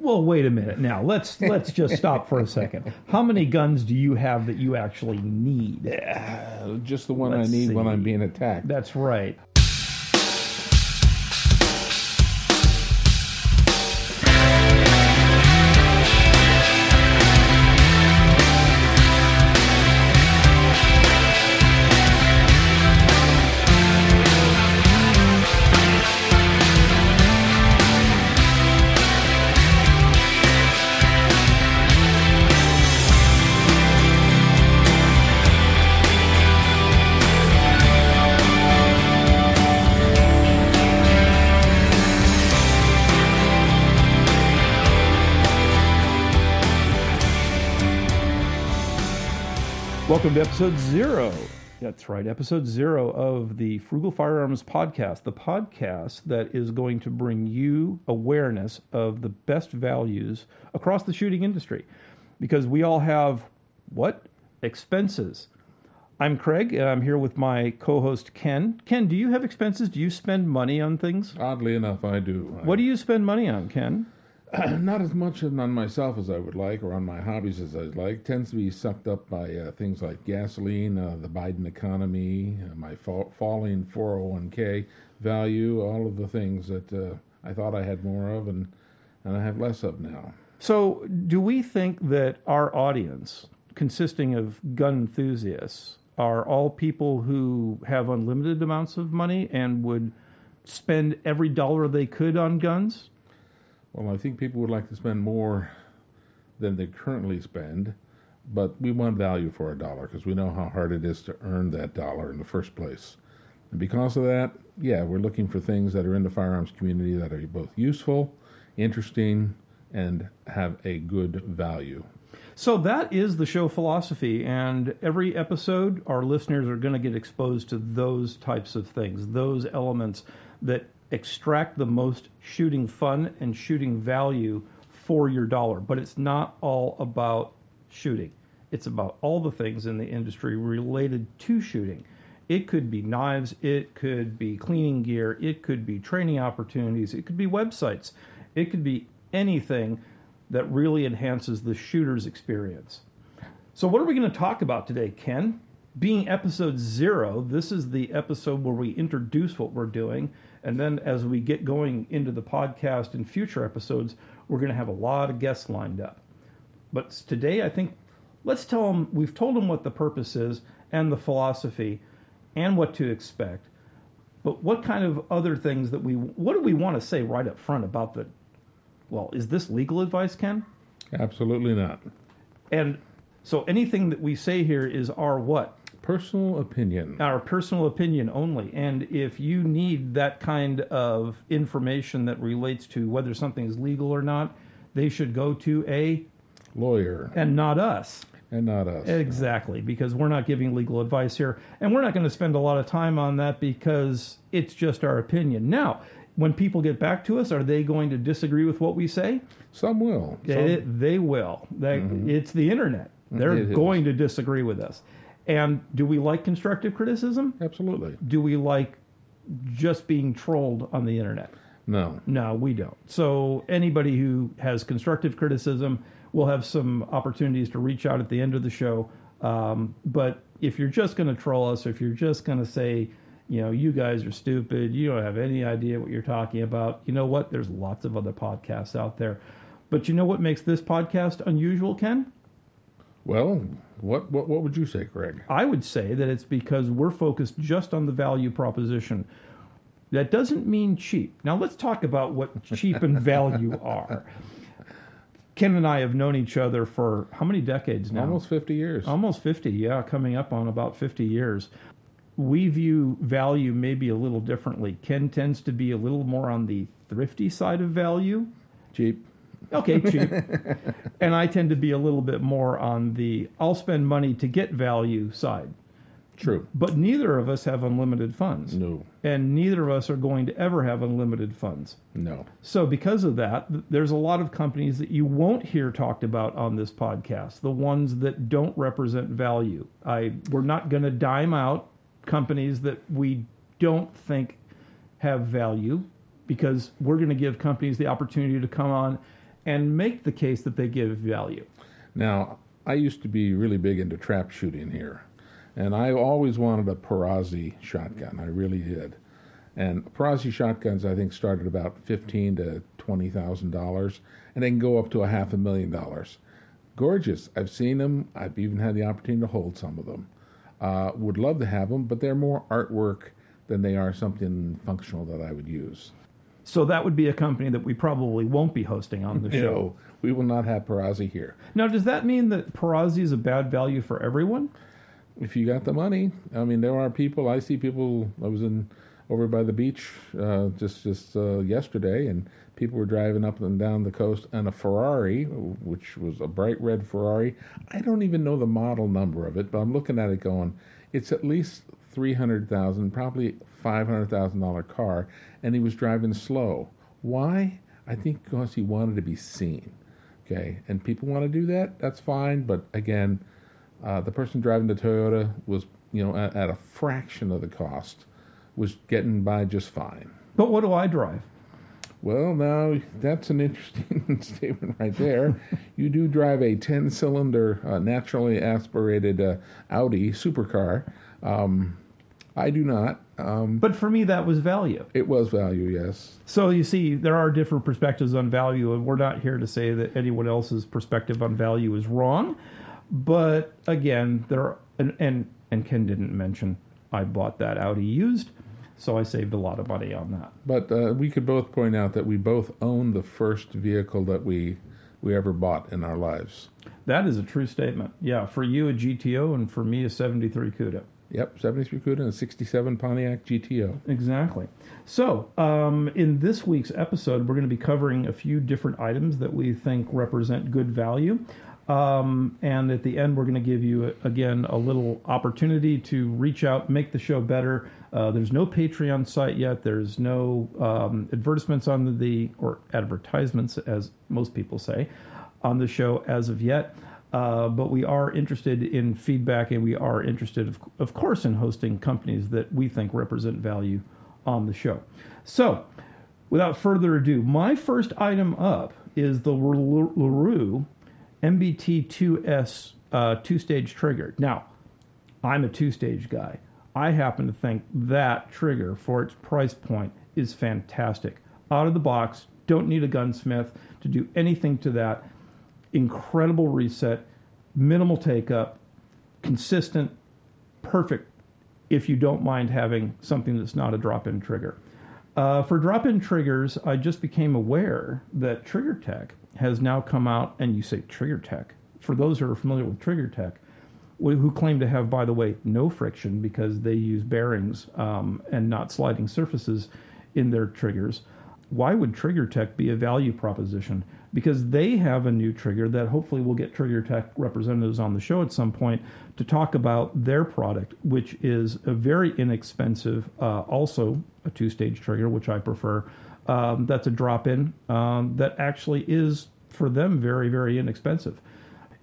Well, wait a minute. Now let's just stop for a second. How many guns do you have that you actually need? Just the one I need when I'm being attacked. That's right. Welcome to episode 0. That's right, episode 0 of the Frugal Firearms Podcast, the podcast that is going to bring you awareness of the best values across the shooting industry. Because we all have, what? Expenses. I'm Craig, and I'm here with my co-host Ken. Ken, do you have expenses? Do you spend money on things? Oddly enough, I do. What do you spend money on, Ken? Not as much on myself as I would like, or on my hobbies as I'd like. Tends to be sucked up by things like gasoline, the Biden economy, my falling 401k value, all of the things that I thought I had more of and I have less of now. So do we think that our audience, consisting of gun enthusiasts, are all people who have unlimited amounts of money and would spend every dollar they could on guns? Well, I think people would like to spend more than they currently spend, but we want value for our dollar because we know how hard it is to earn that dollar in the first place. And because of that, yeah, we're looking for things that are in the firearms community that are both useful, interesting, and have a good value. So that is the show philosophy, and every episode, our listeners are going to get exposed to those types of things, those elements that extract the most shooting fun and shooting value for your dollar. But it's not all about shooting. It's about all the things in the industry related to shooting. It could be knives. It could be cleaning gear. It could be training opportunities. It could be websites. It could be anything that really enhances the shooter's experience. So what are we going to talk about today, Ken? Being episode 0, this is the episode where we introduce what we're doing. And then as we get going into the podcast in future episodes, we're going to have a lot of guests lined up. But today, I think, let's tell them, we've told them what the purpose is and the philosophy and what to expect. But what kind of other things that what do we want to say right up front about the, well, is this legal advice, Ken? Absolutely not. And so anything that we say here is our what? Personal opinion. Our personal opinion only. And if you need that kind of information that relates to whether something is legal or not, they should go to a lawyer. And not us. Exactly, because we're not giving legal advice here. And we're not going to spend a lot of time on that because it's just our opinion. Now, when people get back to us, are they going to disagree with what we say? Some will. They will. It's the internet. They're going to disagree with us. And do we like constructive criticism? Absolutely. Do we like just being trolled on the internet? No. No, we don't. So anybody who has constructive criticism will have some opportunities to reach out at the end of the show. But if you're just going to troll us, if you're just going to say, you know, you guys are stupid, you don't have any idea what you're talking about, you know what? There's lots of other podcasts out there. But you know what makes this podcast unusual, Ken? Well, what would you say, Greg? I would say that it's because we're focused just on the value proposition. That doesn't mean cheap. Now, let's talk about what cheap and value are. Ken and I have known each other for how many decades now? Almost 50 years. Almost 50, yeah, coming up on about 50 years. We view value maybe a little differently. Ken tends to be a little more on the thrifty side of value. Cheap. Okay, cheap. And I tend to be a little bit more on the I'll spend money to get value side. True. But neither of us have unlimited funds. No. And neither of us are going to ever have unlimited funds. No. So because of that, there's a lot of companies that you won't hear talked about on this podcast, the ones that don't represent value. We're not going to dime out companies that we don't think have value because we're going to give companies the opportunity to come on and make the case that they give value. Now, I used to be really big into trap shooting here, and I always wanted a Perazzi shotgun. I really did. And Perazzi shotguns, I think, started about $15,000 to $20,000, and they can go up to a $500,000. Gorgeous. I've seen them. I've even had the opportunity to hold some of them. Would love to have them, but they're more artwork than they are something functional that I would use. So that would be a company that we probably won't be hosting on the show. No, we will not have Perazzi here. Now, does that mean that Perazzi is a bad value for everyone? If you got the money. I mean, there are people. I see people. I was in over by the beach just yesterday, and people were driving up and down the coast on a Ferrari, which was a bright red Ferrari. I don't even know the model number of it, but I'm looking at it going, it's at least $300,000, probably $500,000 car, and he was driving slow. Why? I think because he wanted to be seen. Okay, and people want to do that. That's fine, but again, the person driving the Toyota was, at a fraction of the cost, was getting by just fine. But what do I drive? Well, now, that's an interesting statement right there. You do drive a 10-cylinder, naturally aspirated Audi supercar. I do not. But for me, that was value. It was value, yes. So you see, there are different perspectives on value, and we're not here to say that anyone else's perspective on value is wrong. But again, there are, and Ken didn't mention, I bought that Audi used, so I saved a lot of money on that. But we could both point out that we both own the first vehicle that we ever bought in our lives. That is a true statement. Yeah, for you a GTO, and for me a 73 Cuda. Yep, 73 Cuda and a 67 Pontiac GTO. Exactly. So, in this week's episode, we're going to be covering a few different items that we think represent good value. And at the end, we're going to give you, again, a little opportunity to reach out, make the show better. There's no Patreon site yet. There's no advertisements on or advertisements, as most people say, on the show as of yet. But we are interested in feedback, and we are interested, of course, in hosting companies that we think represent value on the show. So, without further ado, my first item up is the LaRue MBT-2S two-stage trigger. Now, I'm a two-stage guy. I happen to think that trigger, for its price point, is fantastic. Out of the box, don't need a gunsmith to do anything to that. Incredible reset, minimal take-up, consistent, perfect if you don't mind having something that's not a drop-in trigger. For drop-in triggers, I just became aware that Trigger Tech has now come out, and you say Trigger Tech. For those who are familiar with Trigger Tech, who claim to have, by the way, no friction because they use bearings and not sliding surfaces in their triggers, why would Trigger Tech be a value proposition? Because they have a new trigger that hopefully we'll get Trigger Tech representatives on the show at some point to talk about their product, which is a very inexpensive, also a two-stage trigger, which I prefer. That's a drop-in that actually is, for them, very, very inexpensive.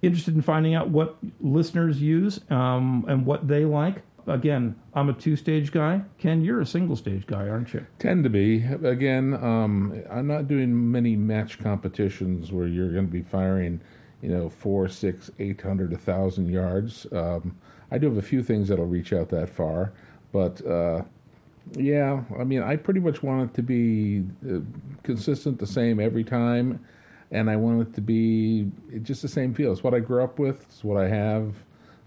Interested in finding out what listeners use and what they like? Again, I'm a two-stage guy. Ken, you're a single-stage guy, aren't you? Tend to be. Again, I'm not doing many match competitions where you're going to be firing, 400, 600, 800, 1,000 yards. I do have a few things that'll reach out that far. But, yeah, I mean, I pretty much want it to be consistent, the same every time. And I want it to be just the same feel. It's what I grew up with. It's what I have.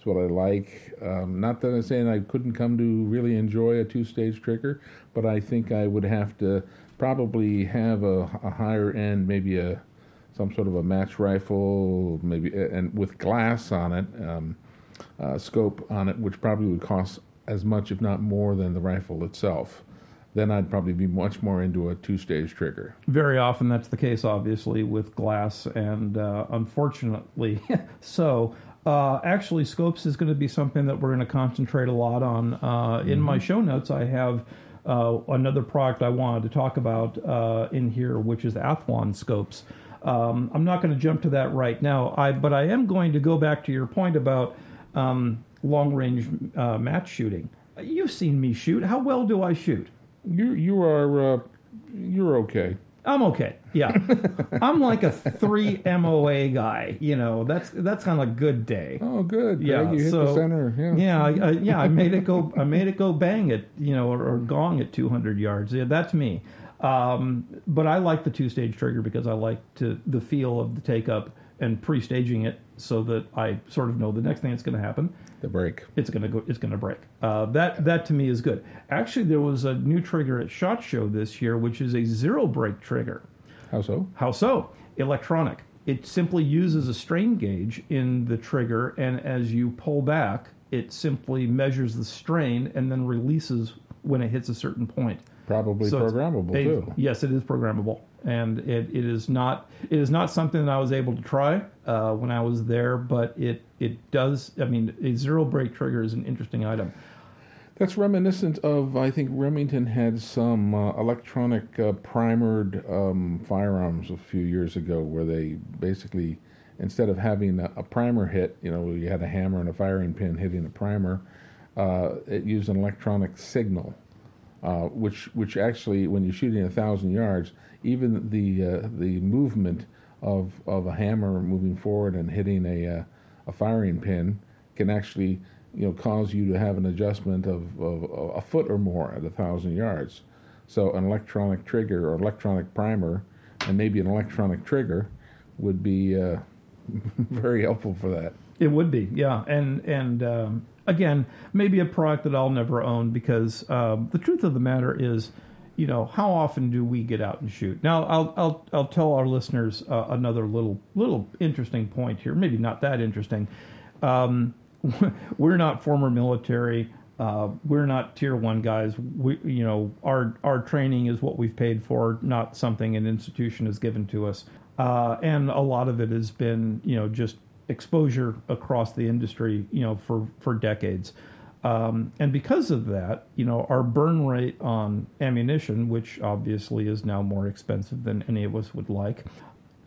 What I like. Not that I'm saying I couldn't come to really enjoy a two-stage trigger, but I think I would have to probably have a higher end, maybe some sort of a match rifle, maybe, and with glass on it, scope on it, which probably would cost as much, if not more, than the rifle itself. Then I'd probably be much more into a two-stage trigger. Very often that's the case, obviously, with glass, and unfortunately so. Actually, scopes is going to be something that we're going to concentrate a lot on. In my show notes, I have another product I wanted to talk about in here, which is Athlon scopes. I'm not going to jump to that right now, but I am going to go back to your point about long-range match shooting. You've seen me shoot. How well do I shoot? You're okay. I'm okay. Yeah. I'm like a 3 MOA guy. You know, that's on a good day. Oh, good. Greg. Yeah. You hit the center. Yeah. Yeah. I made it go bang at, you know, or gong at 200 yards. Yeah, that's me. But I like the two-stage trigger because I like the feel of the take-up and pre-staging it so that I sort of know the next thing that's going to happen. The break. It's going to break. That to me is good. Actually, there was a new trigger at SHOT Show this year, which is a zero-break trigger. How so? How so? Electronic. It simply uses a strain gauge in the trigger, and as you pull back, it simply measures the strain and then releases when it hits a certain point. Probably so programmable too. Yes, it is programmable, and it is not something that I was able to try when I was there, but it does. I mean, a zero break trigger is an interesting item. That's reminiscent of, I think Remington had some electronic primered firearms a few years ago, where they basically, instead of having a primer hit, you know, you had a hammer and a firing pin hitting a primer, it used an electronic signal. Which actually, when you're shooting 1,000 yards, even the movement of a hammer moving forward and hitting a firing pin can actually, you know, cause you to have an adjustment of a foot or more at 1,000 yards. So an electronic trigger or electronic primer, and maybe an electronic trigger, would be very helpful for that. It would be, yeah, and. Again, maybe a product that I'll never own because the truth of the matter is, you know, how often do we get out and shoot? Now, I'll tell our listeners another little interesting point here. Maybe not that interesting. We're not former military. We're not tier one guys. We, you know, our training is what we've paid for, not something an institution has given to us. And a lot of it has been, you know, just exposure across the industry, you know, for decades. And because of that, you know, our burn rate on ammunition, which obviously is now more expensive than any of us would like,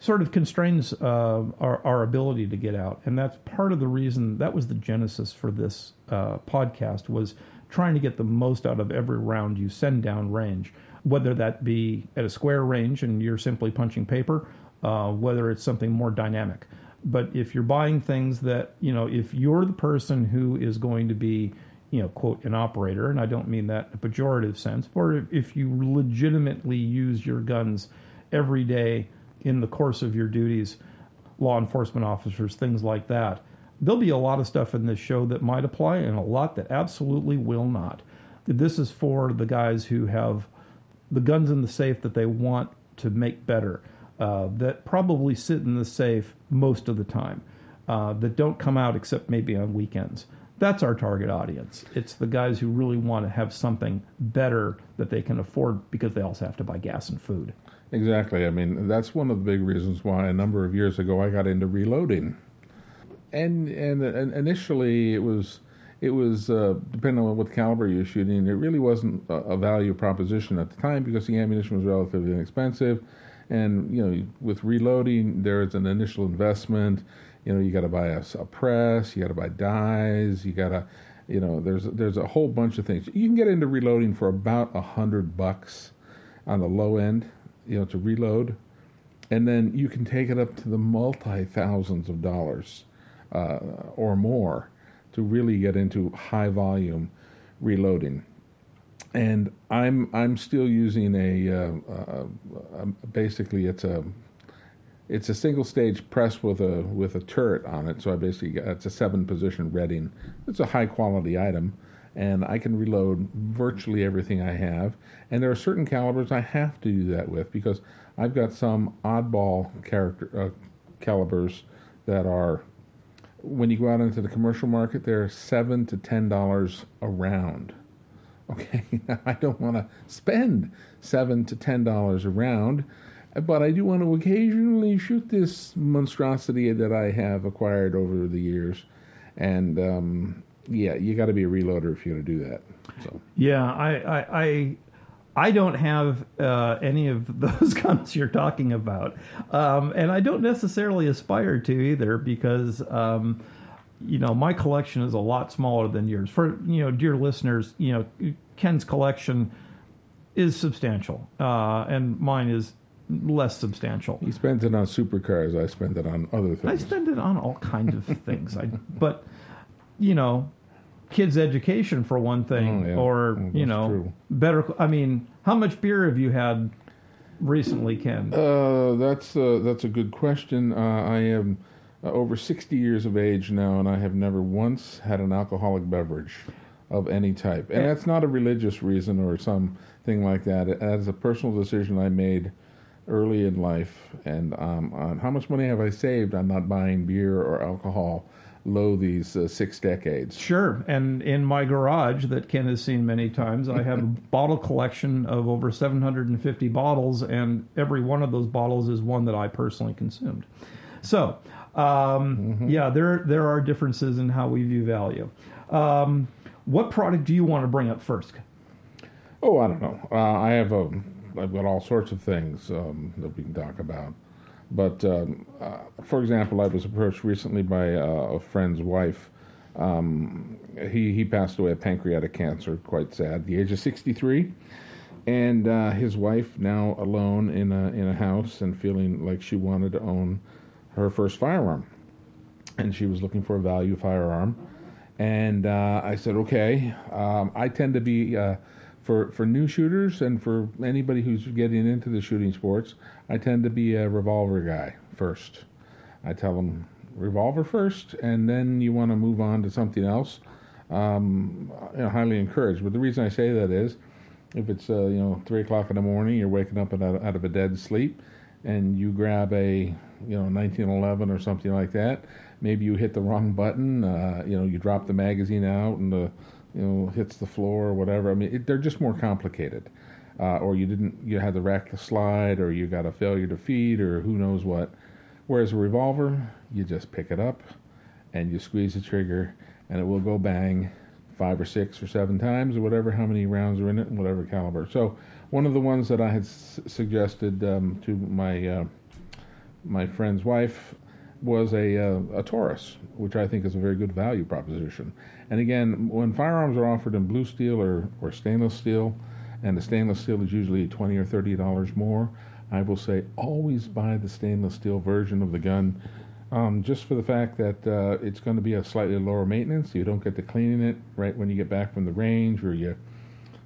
sort of constrains our ability to get out. And that's part of the reason, that was the genesis for this podcast, was trying to get the most out of every round you send down range, whether that be at a square range and you're simply punching paper, whether it's something more dynamic. But if you're buying things that, you know, if you're the person who is going to be, you know, quote, an operator, and I don't mean that in a pejorative sense, or if you legitimately use your guns every day in the course of your duties, law enforcement officers, things like that, there'll be a lot of stuff in this show that might apply and a lot that absolutely will not. This is for the guys who have the guns in the safe that they want to make better. That probably sit in the safe most of the time, that don't come out except maybe on weekends. That's our target audience. It's the guys who really want to have something better that they can afford because they also have to buy gas and food. Exactly. I mean, that's one of the big reasons why a number of years ago I got into reloading. And initially it was depending on what caliber you're shooting, it really wasn't a value proposition at the time because the ammunition was relatively inexpensive. And, you know, with reloading, there's an initial investment. You know, you got to buy a press, you got to buy dies, you got to, you know, there's a whole bunch of things. You can get into reloading for about $100 on the low end, you know, to reload. And then you can take it up to the multi-thousands of dollars or more to really get into high-volume reloading. And I'm still using basically it's a single stage press with a turret on it. So I basically it's a 7-position Redding. It's a high quality item, and I can reload virtually everything I have. And there are certain calibers I have to do that with because I've got some oddball calibers that are, when you go out into the commercial market, they're $7 to $10 a round. Okay, I don't want to spend $7 to $10 a round, but I do want to occasionally shoot this monstrosity that I have acquired over the years. And, yeah, you got to be a reloader if you're going to do that. So. Yeah, I don't have any of those guns you're talking about. And I don't necessarily aspire to either because... you know, my collection is a lot smaller than yours. For, you know, dear listeners, you know, Ken's collection is substantial, and mine is less substantial. You spent it on supercars. I spent it on other things. I spent it on all kinds of things. But, you know, kids' education for one thing, you know, true. Better. I mean, how much beer have you had recently, Ken? That's a good question. I am over 60 years of age now, and I have never once had an alcoholic beverage of any type. And that's not a religious reason or something like that. That's a personal decision I made early in life. And on how much money have I saved on not buying beer or alcohol low these 6 decades? Sure. And in my garage that Ken has seen many times, I have a bottle collection of over 750 bottles, and every one of those bottles is one that I personally consumed. So, yeah, there are differences in how we view value. What product do you want to bring up first? Oh, I don't know. I've got all sorts of things that we can talk about. But, for example, I was approached recently by a friend's wife. He passed away of pancreatic cancer, quite sad, at the age of 63. And his wife, now alone in a house and feeling like she wanted to own her first firearm. And she was looking for a value firearm. And I said, okay, I tend to be... For new shooters and for anybody who's getting into the shooting sports, I tend to be a revolver guy first. I tell them revolver first, and then you want to move on to something else. You know, highly encouraged. But the reason I say that is, if it's 3 o'clock in the morning, you're waking up out of a dead sleep, and you grab a 1911 or something like that. Maybe you hit the wrong button. You drop the magazine out and the hits the floor or whatever. I mean, they're just more complicated. Or you had the rack to slide, or you got a failure to feed, or who knows what. Whereas a revolver, you just pick it up and you squeeze the trigger and it will go bang 5 or 6 or 7 times or whatever, how many rounds are in it and whatever caliber. So one of the ones that I had suggested to my friend's wife was a Taurus, which I think is a very good value proposition. And again, when firearms are offered in blue steel or stainless steel, and the stainless steel is usually $20 or $30 more, I will say always buy the stainless steel version of the gun, just for the fact that it's going to be a slightly lower maintenance. You don't get to cleaning it right when you get back from the range, or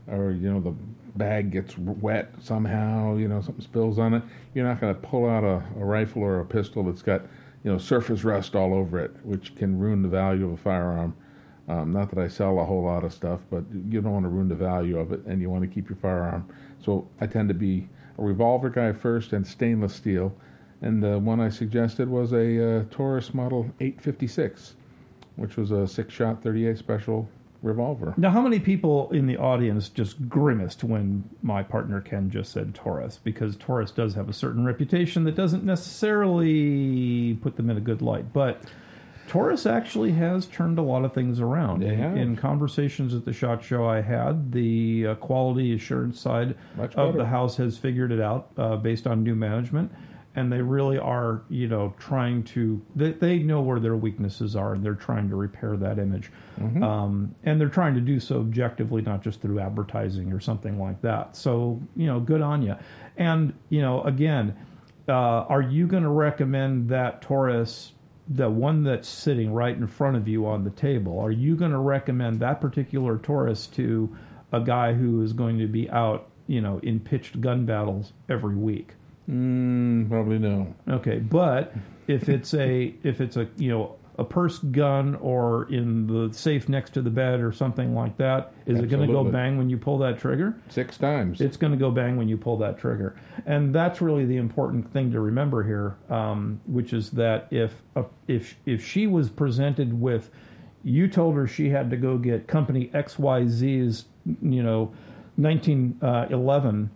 the bag gets wet somehow, something spills on it. You're not going to pull out a rifle or a pistol that's got surface rust all over it, which can ruin the value of a firearm. Not that I sell a whole lot of stuff, but you don't want to ruin the value of it, and you want to keep your firearm. So I tend to be a revolver guy first and stainless steel. And the one I suggested was a Taurus Model 856, which was a 6-shot 38 special revolver. Now, how many people in the audience just grimaced when my partner Ken just said Taurus? Because Taurus does have a certain reputation that doesn't necessarily put them in a good light. But Taurus actually has turned a lot of things around. In conversations at the SHOT Show I had, the quality assurance side of the house has figured it out based on new management. And they really are, trying to... They know where their weaknesses are, and they're trying to repair that image. Mm-hmm. And they're trying to do so objectively, not just through advertising or something like that. So, good on you. And, again, are you going to recommend that Taurus, the one that's sitting right in front of you on the table, are you going to recommend that particular Taurus to a guy who is going to be out, in pitched gun battles every week? Probably no. Okay, but if it's a a purse gun or in the safe next to the bed or something like that, is Absolutely. It going to go bang when you pull that trigger? 6 times. It's going to go bang when you pull that trigger, and that's really the important thing to remember here, which is that if she was presented with, you told her she had to go get company XYZ's 1911.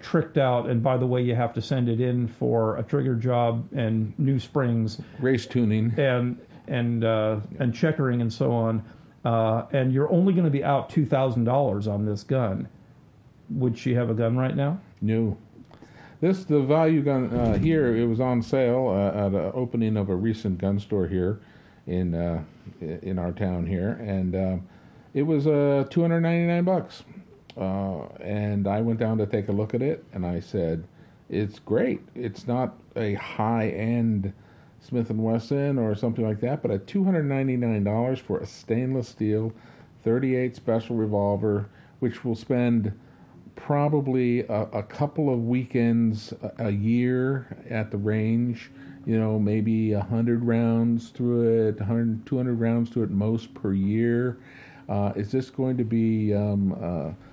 Tricked out, and by the way, you have to send it in for a trigger job and new springs, race tuning, and checkering and so on. And you're only going to be out $2,000 on this gun. Would she have a gun right now? No. The value gun here. It was on sale at the opening of a recent gun store here in our town here, and it was $299. And I went down to take a look at it, and I said, it's great. It's not a high-end Smith and Wesson or something like that, but at $299 for a stainless steel .38 special revolver, which will spend probably a couple of weekends a year at the range, you know, maybe 100 rounds through it, 100, 200 rounds to it most per year. Is this going to be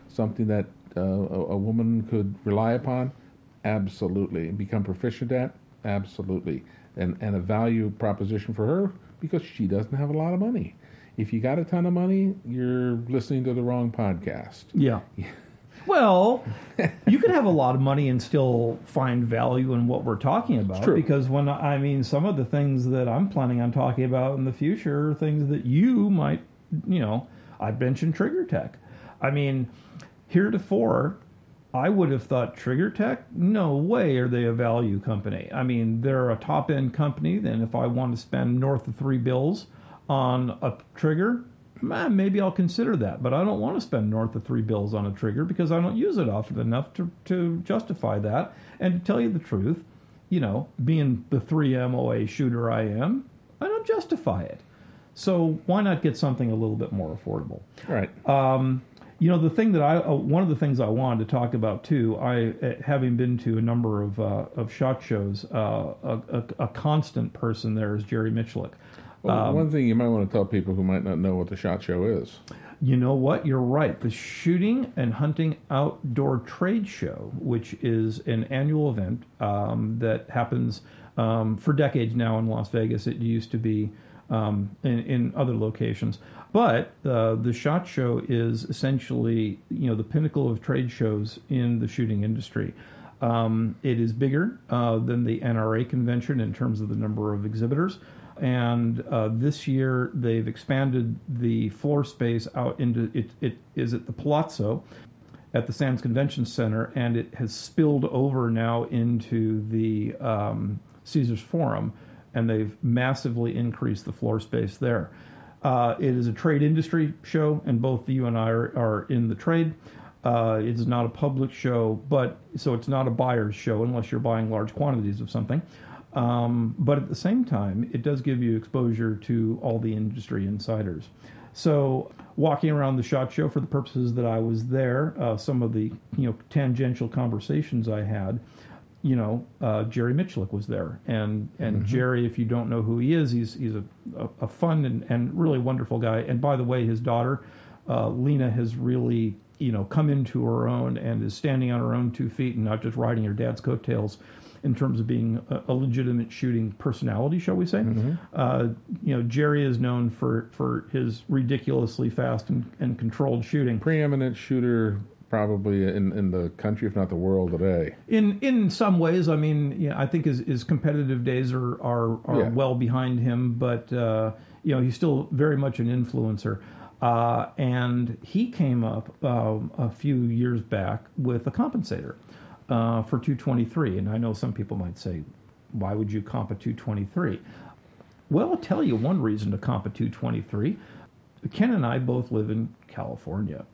something that a woman could rely upon? Absolutely. And become proficient at? Absolutely. And a value proposition for her, because she doesn't have a lot of money. If you got a ton of money, you're listening to the wrong podcast. Yeah. Well, you could have a lot of money and still find value in what we're talking about. True. Because when I mean, some of the things that I'm planning on talking about in the future are things that you might, you know, I mentioned Trigger Tech. I mean, heretofore, I would have thought Trigger Tech, no way are they a value company. I mean, they're a top-end company. Then if I want to spend north of $3 on a trigger, maybe I'll consider that. But I don't want to spend north of $3 on a trigger because I don't use it often enough to justify that. And to tell you the truth, you know, being the 3MOA shooter I am, I don't justify it. So why not get something a little bit more affordable? All right. You know, the thing that one of the things I wanted to talk about too, having been to a number of SHOT Shows, a constant person there is Jerry Michalik. Well, one thing you might want to tell people who might not know what the SHOT Show is. You know what? You're right. The Shooting and Hunting Outdoor Trade Show, which is an annual event that happens for decades now in Las Vegas. It used to be in other locations. But the SHOT Show is essentially, you know, the pinnacle of trade shows in the shooting industry. It is bigger than the NRA convention in terms of the number of exhibitors. And this year they've expanded the floor space out into it. It is at the Palazzo at the Sands Convention Center, and it has spilled over now into the Caesars Forum, and they've massively increased the floor space there. It is a trade industry show, and both you and I are in the trade. It is not a public show, but so it's not a buyer's show unless you're buying large quantities of something. But at the same time, it does give you exposure to all the industry insiders. So walking around the SHOT Show for the purposes that I was there, some of the, you know, tangential conversations I had, you know, Jerry Michalik was there. And mm-hmm. Jerry, if you don't know who he is, he's a fun and really wonderful guy. And by the way, his daughter, Lena, has really, you know, come into her own and is standing on her own 2 feet and not just riding her dad's coattails in terms of being a legitimate shooting personality, shall we say. Mm-hmm. You know, Jerry is known for his ridiculously fast and controlled shooting. Preeminent shooter probably in the country, if not the world today. In some ways, I mean, you know, I think his competitive days are well behind him, but you know, he's still very much an influencer. And he came up a few years back with a compensator for 223. And I know some people might say, why would you comp a 223? Well, I'll tell you one reason to comp a 223. Ken and I both live in California.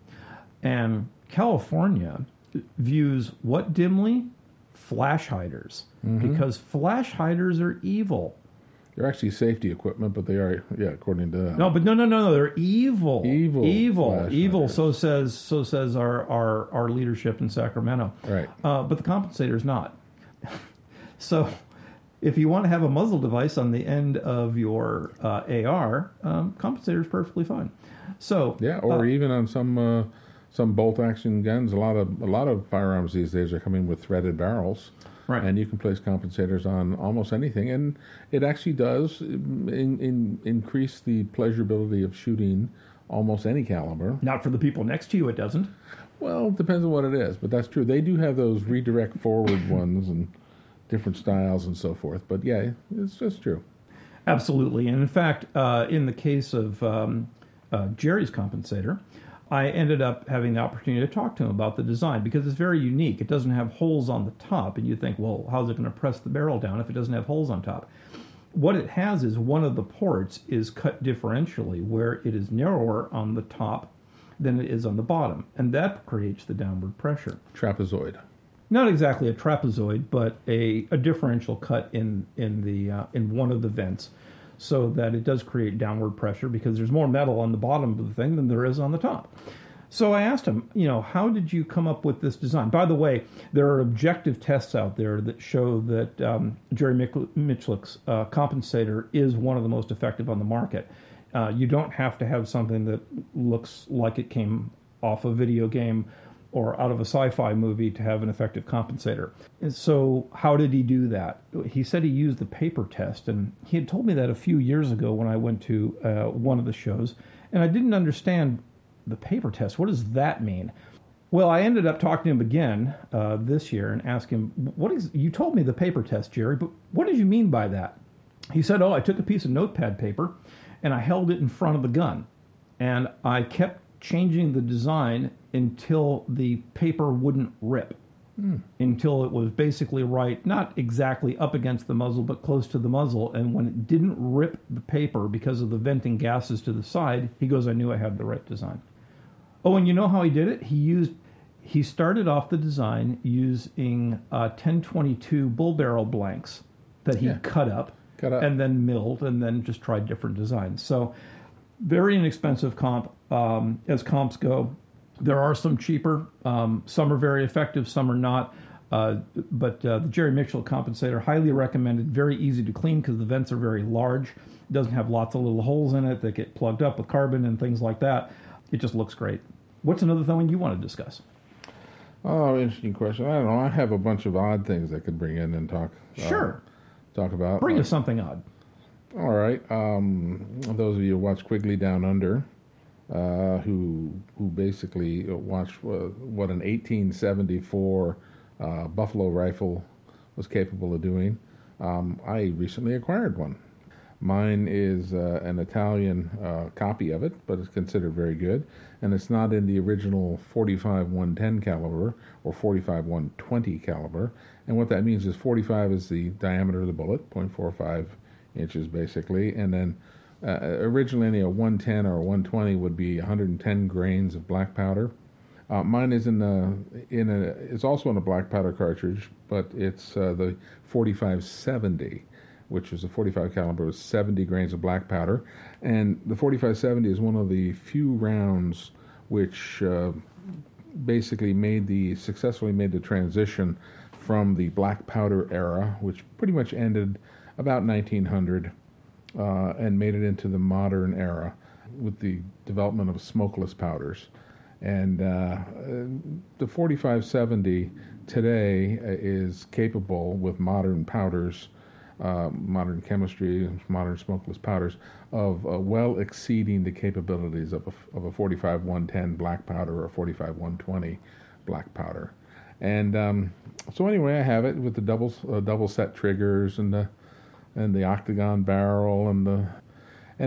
And California views what dimly? Flash hiders. Mm-hmm. Because flash hiders are evil. They're actually safety equipment, but they are, yeah, according to that. No, but no, they're evil. Evil. So says our leadership in Sacramento. Right. But the compensator's not. So if you want to have a muzzle device on the end of your AR, compensator's perfectly fine. So yeah, or even on some bolt-action guns. A lot of firearms these days are coming with threaded barrels, right? And you can place compensators on almost anything, and it actually does increase the pleasurability of shooting almost any caliber. Not for the people next to you, it doesn't. Well, it depends on what it is, but that's true. They do have those redirect forward ones and different styles and so forth. But yeah, it's true. Absolutely, and in fact, in the case of Jerry's compensator, I ended up having the opportunity to talk to him about the design because it's very unique. It doesn't have holes on the top, and you think, well, how's it going to press the barrel down if it doesn't have holes on top? What it has is one of the ports is cut differentially where it is narrower on the top than it is on the bottom, and that creates the downward pressure. Trapezoid. not exactly a trapezoid, but a differential cut in one of the vents, so that it does create downward pressure because there's more metal on the bottom of the thing than there is on the top. So I asked him, you know, how did you come up with this design? By the way, there are objective tests out there that show that Jerry Michalik's compensator is one of the most effective on the market. You don't have to have something that looks like it came off a video game or out of a sci-fi movie to have an effective compensator. And so how did he do that? He said he used the paper test, and he had told me that a few years ago when I went to one of the shows, and I didn't understand the paper test. What does that mean? Well, I ended up talking to him again this year and asked him, you told me the paper test, Jerry, but what did you mean by that? He said, I took a piece of notepad paper, and I held it in front of the gun, and I kept changing the design until the paper wouldn't rip, until it was basically right, not exactly up against the muzzle, but close to the muzzle. And when it didn't rip the paper because of the venting gases to the side, he goes, I knew I had the right design. Oh, and you know how he did it? He started off the design using 1022 bull barrel blanks that he cut up and then milled, and then just tried different designs. So very inexpensive comp as comps go. There are some cheaper. Some are very effective, some are not. But the Jerry Michalik compensator, highly recommended, very easy to clean because the vents are very large. It doesn't have lots of little holes in it that get plugged up with carbon and things like that. It just looks great. What's another thing you want to discuss? Oh, interesting question. I don't know. I have a bunch of odd things I could bring in and talk. Sure. Talk about. Bring us something odd. All right. Those of you who watch Quigley Down Under, who basically watched what an 1874 Buffalo rifle was capable of doing, I recently acquired one. Mine is an Italian copy of it, but it's considered very good, and it's not in the original 45-110 caliber or 45-120 caliber. And what that means is 45 is the diameter of the bullet, 0.45 inches basically, and then originally a 110 or a 120 would be 110 grains of black powder. Mine is it's also in a black powder cartridge, but it's the 4570. Which was a 45 caliber with 70 grains of black powder, and the 4570 is one of the few rounds which basically successfully made the transition from the black powder era, which pretty much ended about 1900, and made it into the modern era with the development of smokeless powders. And the 4570 today is capable with modern powders. Modern chemistry, modern smokeless powders, of well exceeding the capabilities of a 45-110 black powder or a 45-120 black powder. And so anyway, I have it with the double set triggers and the octagon barrel and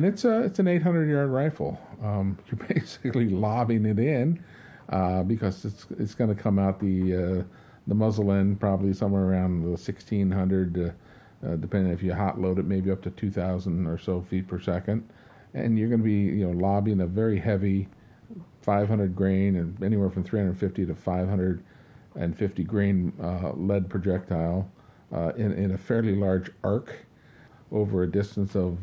it's an 800-yard rifle. You're basically lobbing it in because it's going to come out the muzzle end probably somewhere around the 1600. Depending if you hot load it, maybe up to 2,000 or so feet per second, and you're going to be lobbing a very heavy 500 grain and anywhere from 350 to 550 grain lead projectile in a fairly large arc over a distance of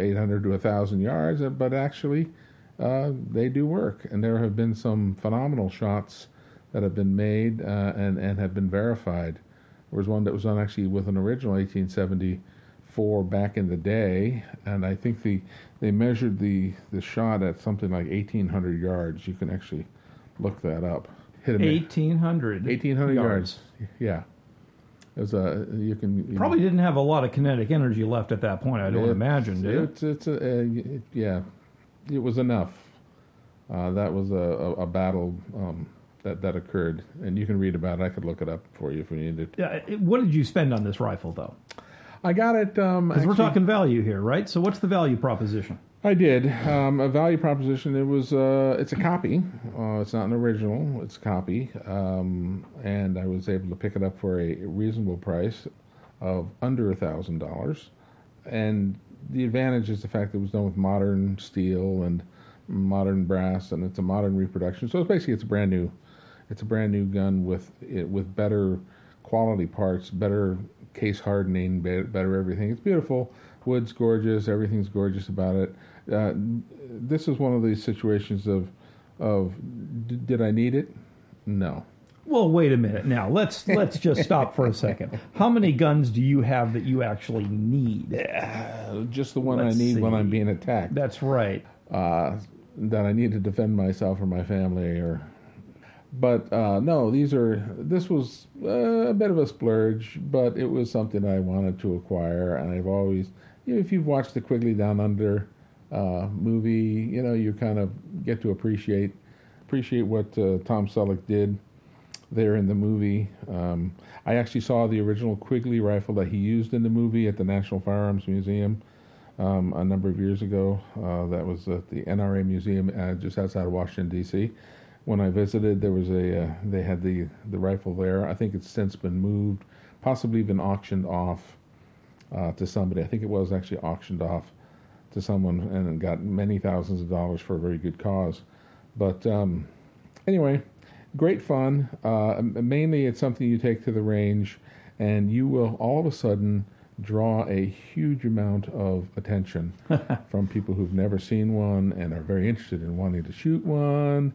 800 to 1,000 yards. But actually, they do work, and there have been some phenomenal shots that have been made and have been verified. There was one that was done actually with an original 1874 back in the day, and I think they measured the shot at something like 1,800 yards. You can actually look that up. 1,800 yards. Yeah, it was probably didn't have a lot of kinetic energy left at that point. I don't imagine. Did it? It was enough. That was a battle. That occurred, and you can read about it. I could look it up for you if we needed. Yeah. What did you spend on this rifle, though? I got it. Because we're talking value here, right? So what's the value proposition? I did a value proposition. It was it's a copy. It's not an original. It's a copy, and I was able to pick it up for a reasonable price of under $1,000. And the advantage is the fact that it was done with modern steel and modern brass, and it's a modern reproduction. So it's basically a brand new. It's a brand new gun with better quality parts, better case hardening, better everything. It's beautiful. Wood's gorgeous. Everything's gorgeous about it. This is one of these situations of did I need it? No. Well, wait a minute. Now let's just stop for a second. How many guns do you have that you actually need? Just the one I need when I'm being attacked. That's right. That I need to defend myself or my family, no. This was a bit of a splurge, but it was something I wanted to acquire, and I've always, if you've watched the Quigley Down Under movie, you kind of get to appreciate what Tom Selleck did there in the movie. I actually saw the original Quigley rifle that he used in the movie at the National Firearms Museum a number of years ago. That was at the NRA Museum just outside of Washington, D.C. When I visited, there was they had the rifle there. I think it's since been moved, possibly been auctioned off to somebody. I think it was actually auctioned off to someone and got many thousands of dollars for a very good cause. But anyway, great fun. Mainly it's something you take to the range, and you will all of a sudden draw a huge amount of attention from people who've never seen one and are very interested in wanting to shoot one.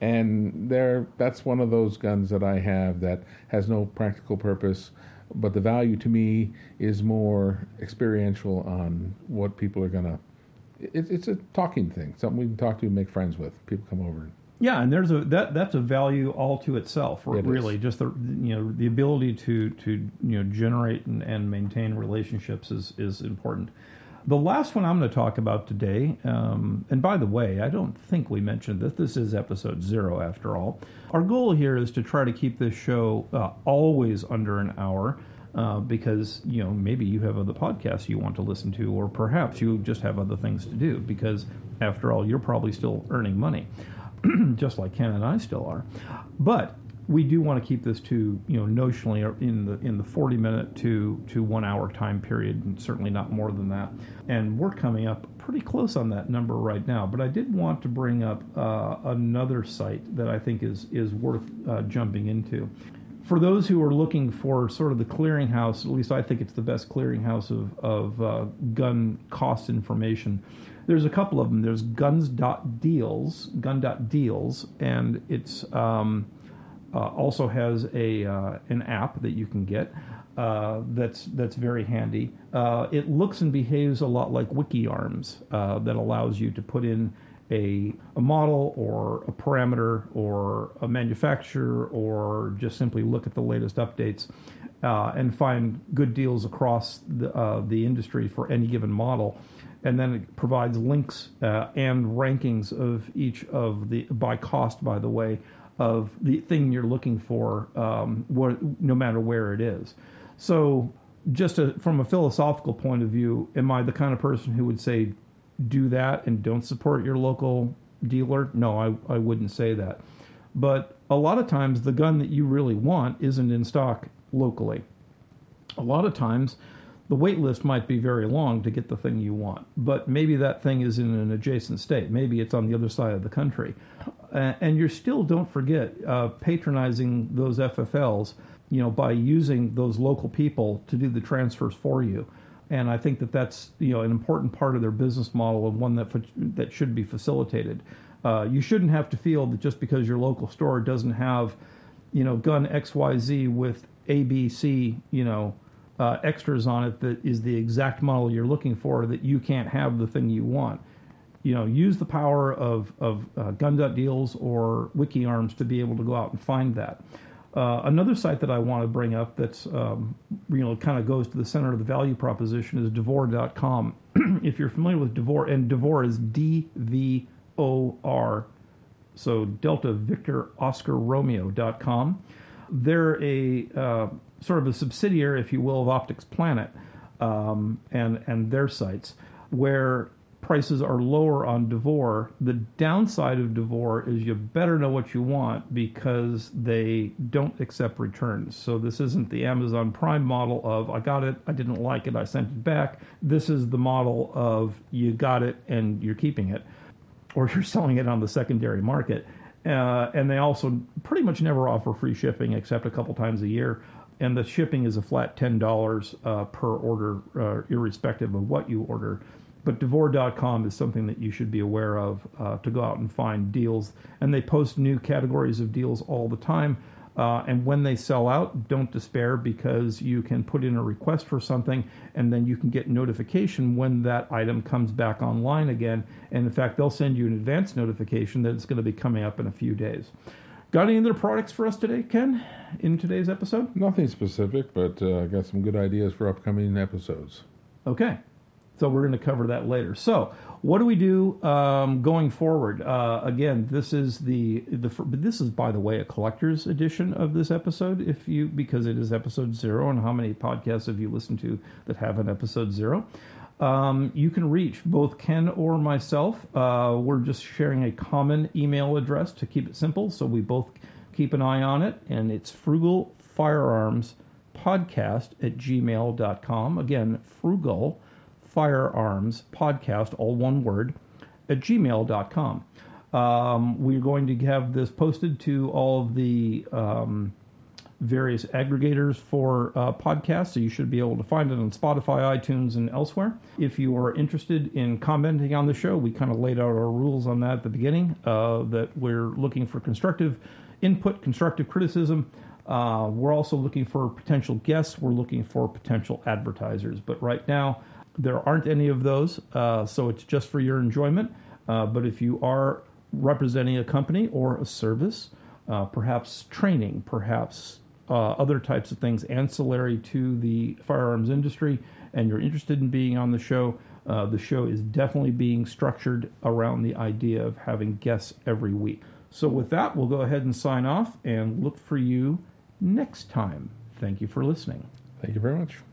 And that's one of those guns that I have that has no practical purpose, but the value to me is more experiential on what people are going to... It's a talking thing, something we can talk to and make friends with. People come over and... Yeah, and there's that's a value all to itself, really. It is. Just the ability to generate and maintain relationships is important. The last one I'm going to talk about today, and by the way, I don't think we mentioned that this is episode 0 after all. Our goal here is to try to keep this show always under an hour. Because, maybe you have other podcasts you want to listen to, or perhaps you just have other things to do, because, after all, you're probably still earning money, just like Ken and I still are. But we do want to keep this to, notionally in the 40-minute to 1-hour time period, and certainly not more than that. And we're coming up pretty close on that number right now. But I did want to bring up another site that I think is worth jumping into. For those who are looking for sort of the clearinghouse, at least I think it's the best clearinghouse of gun cost information, there's a couple of them. There's Gun.Deals, and it's also has an app that you can get that's very handy. It looks and behaves a lot like WikiArms that allows you to put in a model or a parameter or a manufacturer, or just simply look at the latest updates and find good deals across the industry for any given model. And then it provides links and rankings of each of the, by cost, by the way, of the thing you're looking for, no matter where it is. So just from a philosophical point of view, am I the kind of person who would say, do that and don't support your local dealer? No, I wouldn't say that. But a lot of times the gun that you really want isn't in stock locally. A lot of times the wait list might be very long to get the thing you want, but maybe that thing is in an adjacent state. Maybe it's on the other side of the country. And you're still, don't forget, patronizing those FFLs, by using those local people to do the transfers for you. And I think that's an important part of their business model, and one that should be facilitated. You shouldn't have to feel that just because your local store doesn't have, gun XYZ with ABC, extras on it that is the exact model you're looking for, that you can't have the thing you want. Use the power of Gun.Deals or WikiArms to be able to go out and find that. Another site that I want to bring up that's, kind of goes to the center of the value proposition is DVOR.com. If you're familiar with DVOR, and DVOR is D-V-O-R, so Delta Victor Oscar Romeo.com. They're a sort of a subsidiary, if you will, of Optics Planet and their sites, where prices are lower on DVOR. The downside of DVOR is you better know what you want, because they don't accept returns. So this isn't the Amazon Prime model of, I got it, I didn't like it, I sent it back. This is the model of, you got it and you're keeping it, or you're selling it on the secondary market. And they also pretty much never offer free shipping except a couple times a year. And the shipping is a flat $10 per order, irrespective of what you order. But DVOR.com is something that you should be aware of to go out and find deals. And they post new categories of deals all the time. And when they sell out, don't despair, because you can put in a request for something and then you can get notification when that item comes back online again. And in fact, they'll send you an advance notification that it's going to be coming up in a few days. Got any other products for us today, Ken, in today's episode? Nothing specific, but I got some good ideas for upcoming episodes. Okay. So we're going to cover that later. So what do we do going forward? Again, this is this is, by the way, a collector's edition of this episode, because it is episode 0. And how many podcasts have you listened to that have an episode 0? You can reach both Ken or myself. We're just sharing a common email address to keep it simple. So we both keep an eye on it. And it's frugalfirearmspodcast@gmail.com. Again, frugal. Firearms Podcast, all one word, at gmail.com. We're going to have this posted to all of the various aggregators for podcasts, so you should be able to find it on Spotify, iTunes, and elsewhere. If you are interested in commenting on the show, we kind of laid out our rules on that at the beginning, that we're looking for constructive input, constructive criticism. We're also looking for potential guests. We're looking for potential advertisers. But right now, there aren't any of those, so it's just for your enjoyment. But if you are representing a company or a service, perhaps training, perhaps other types of things ancillary to the firearms industry, and you're interested in being on the show is definitely being structured around the idea of having guests every week. So with that, we'll go ahead and sign off and look for you next time. Thank you for listening. Thank you very much.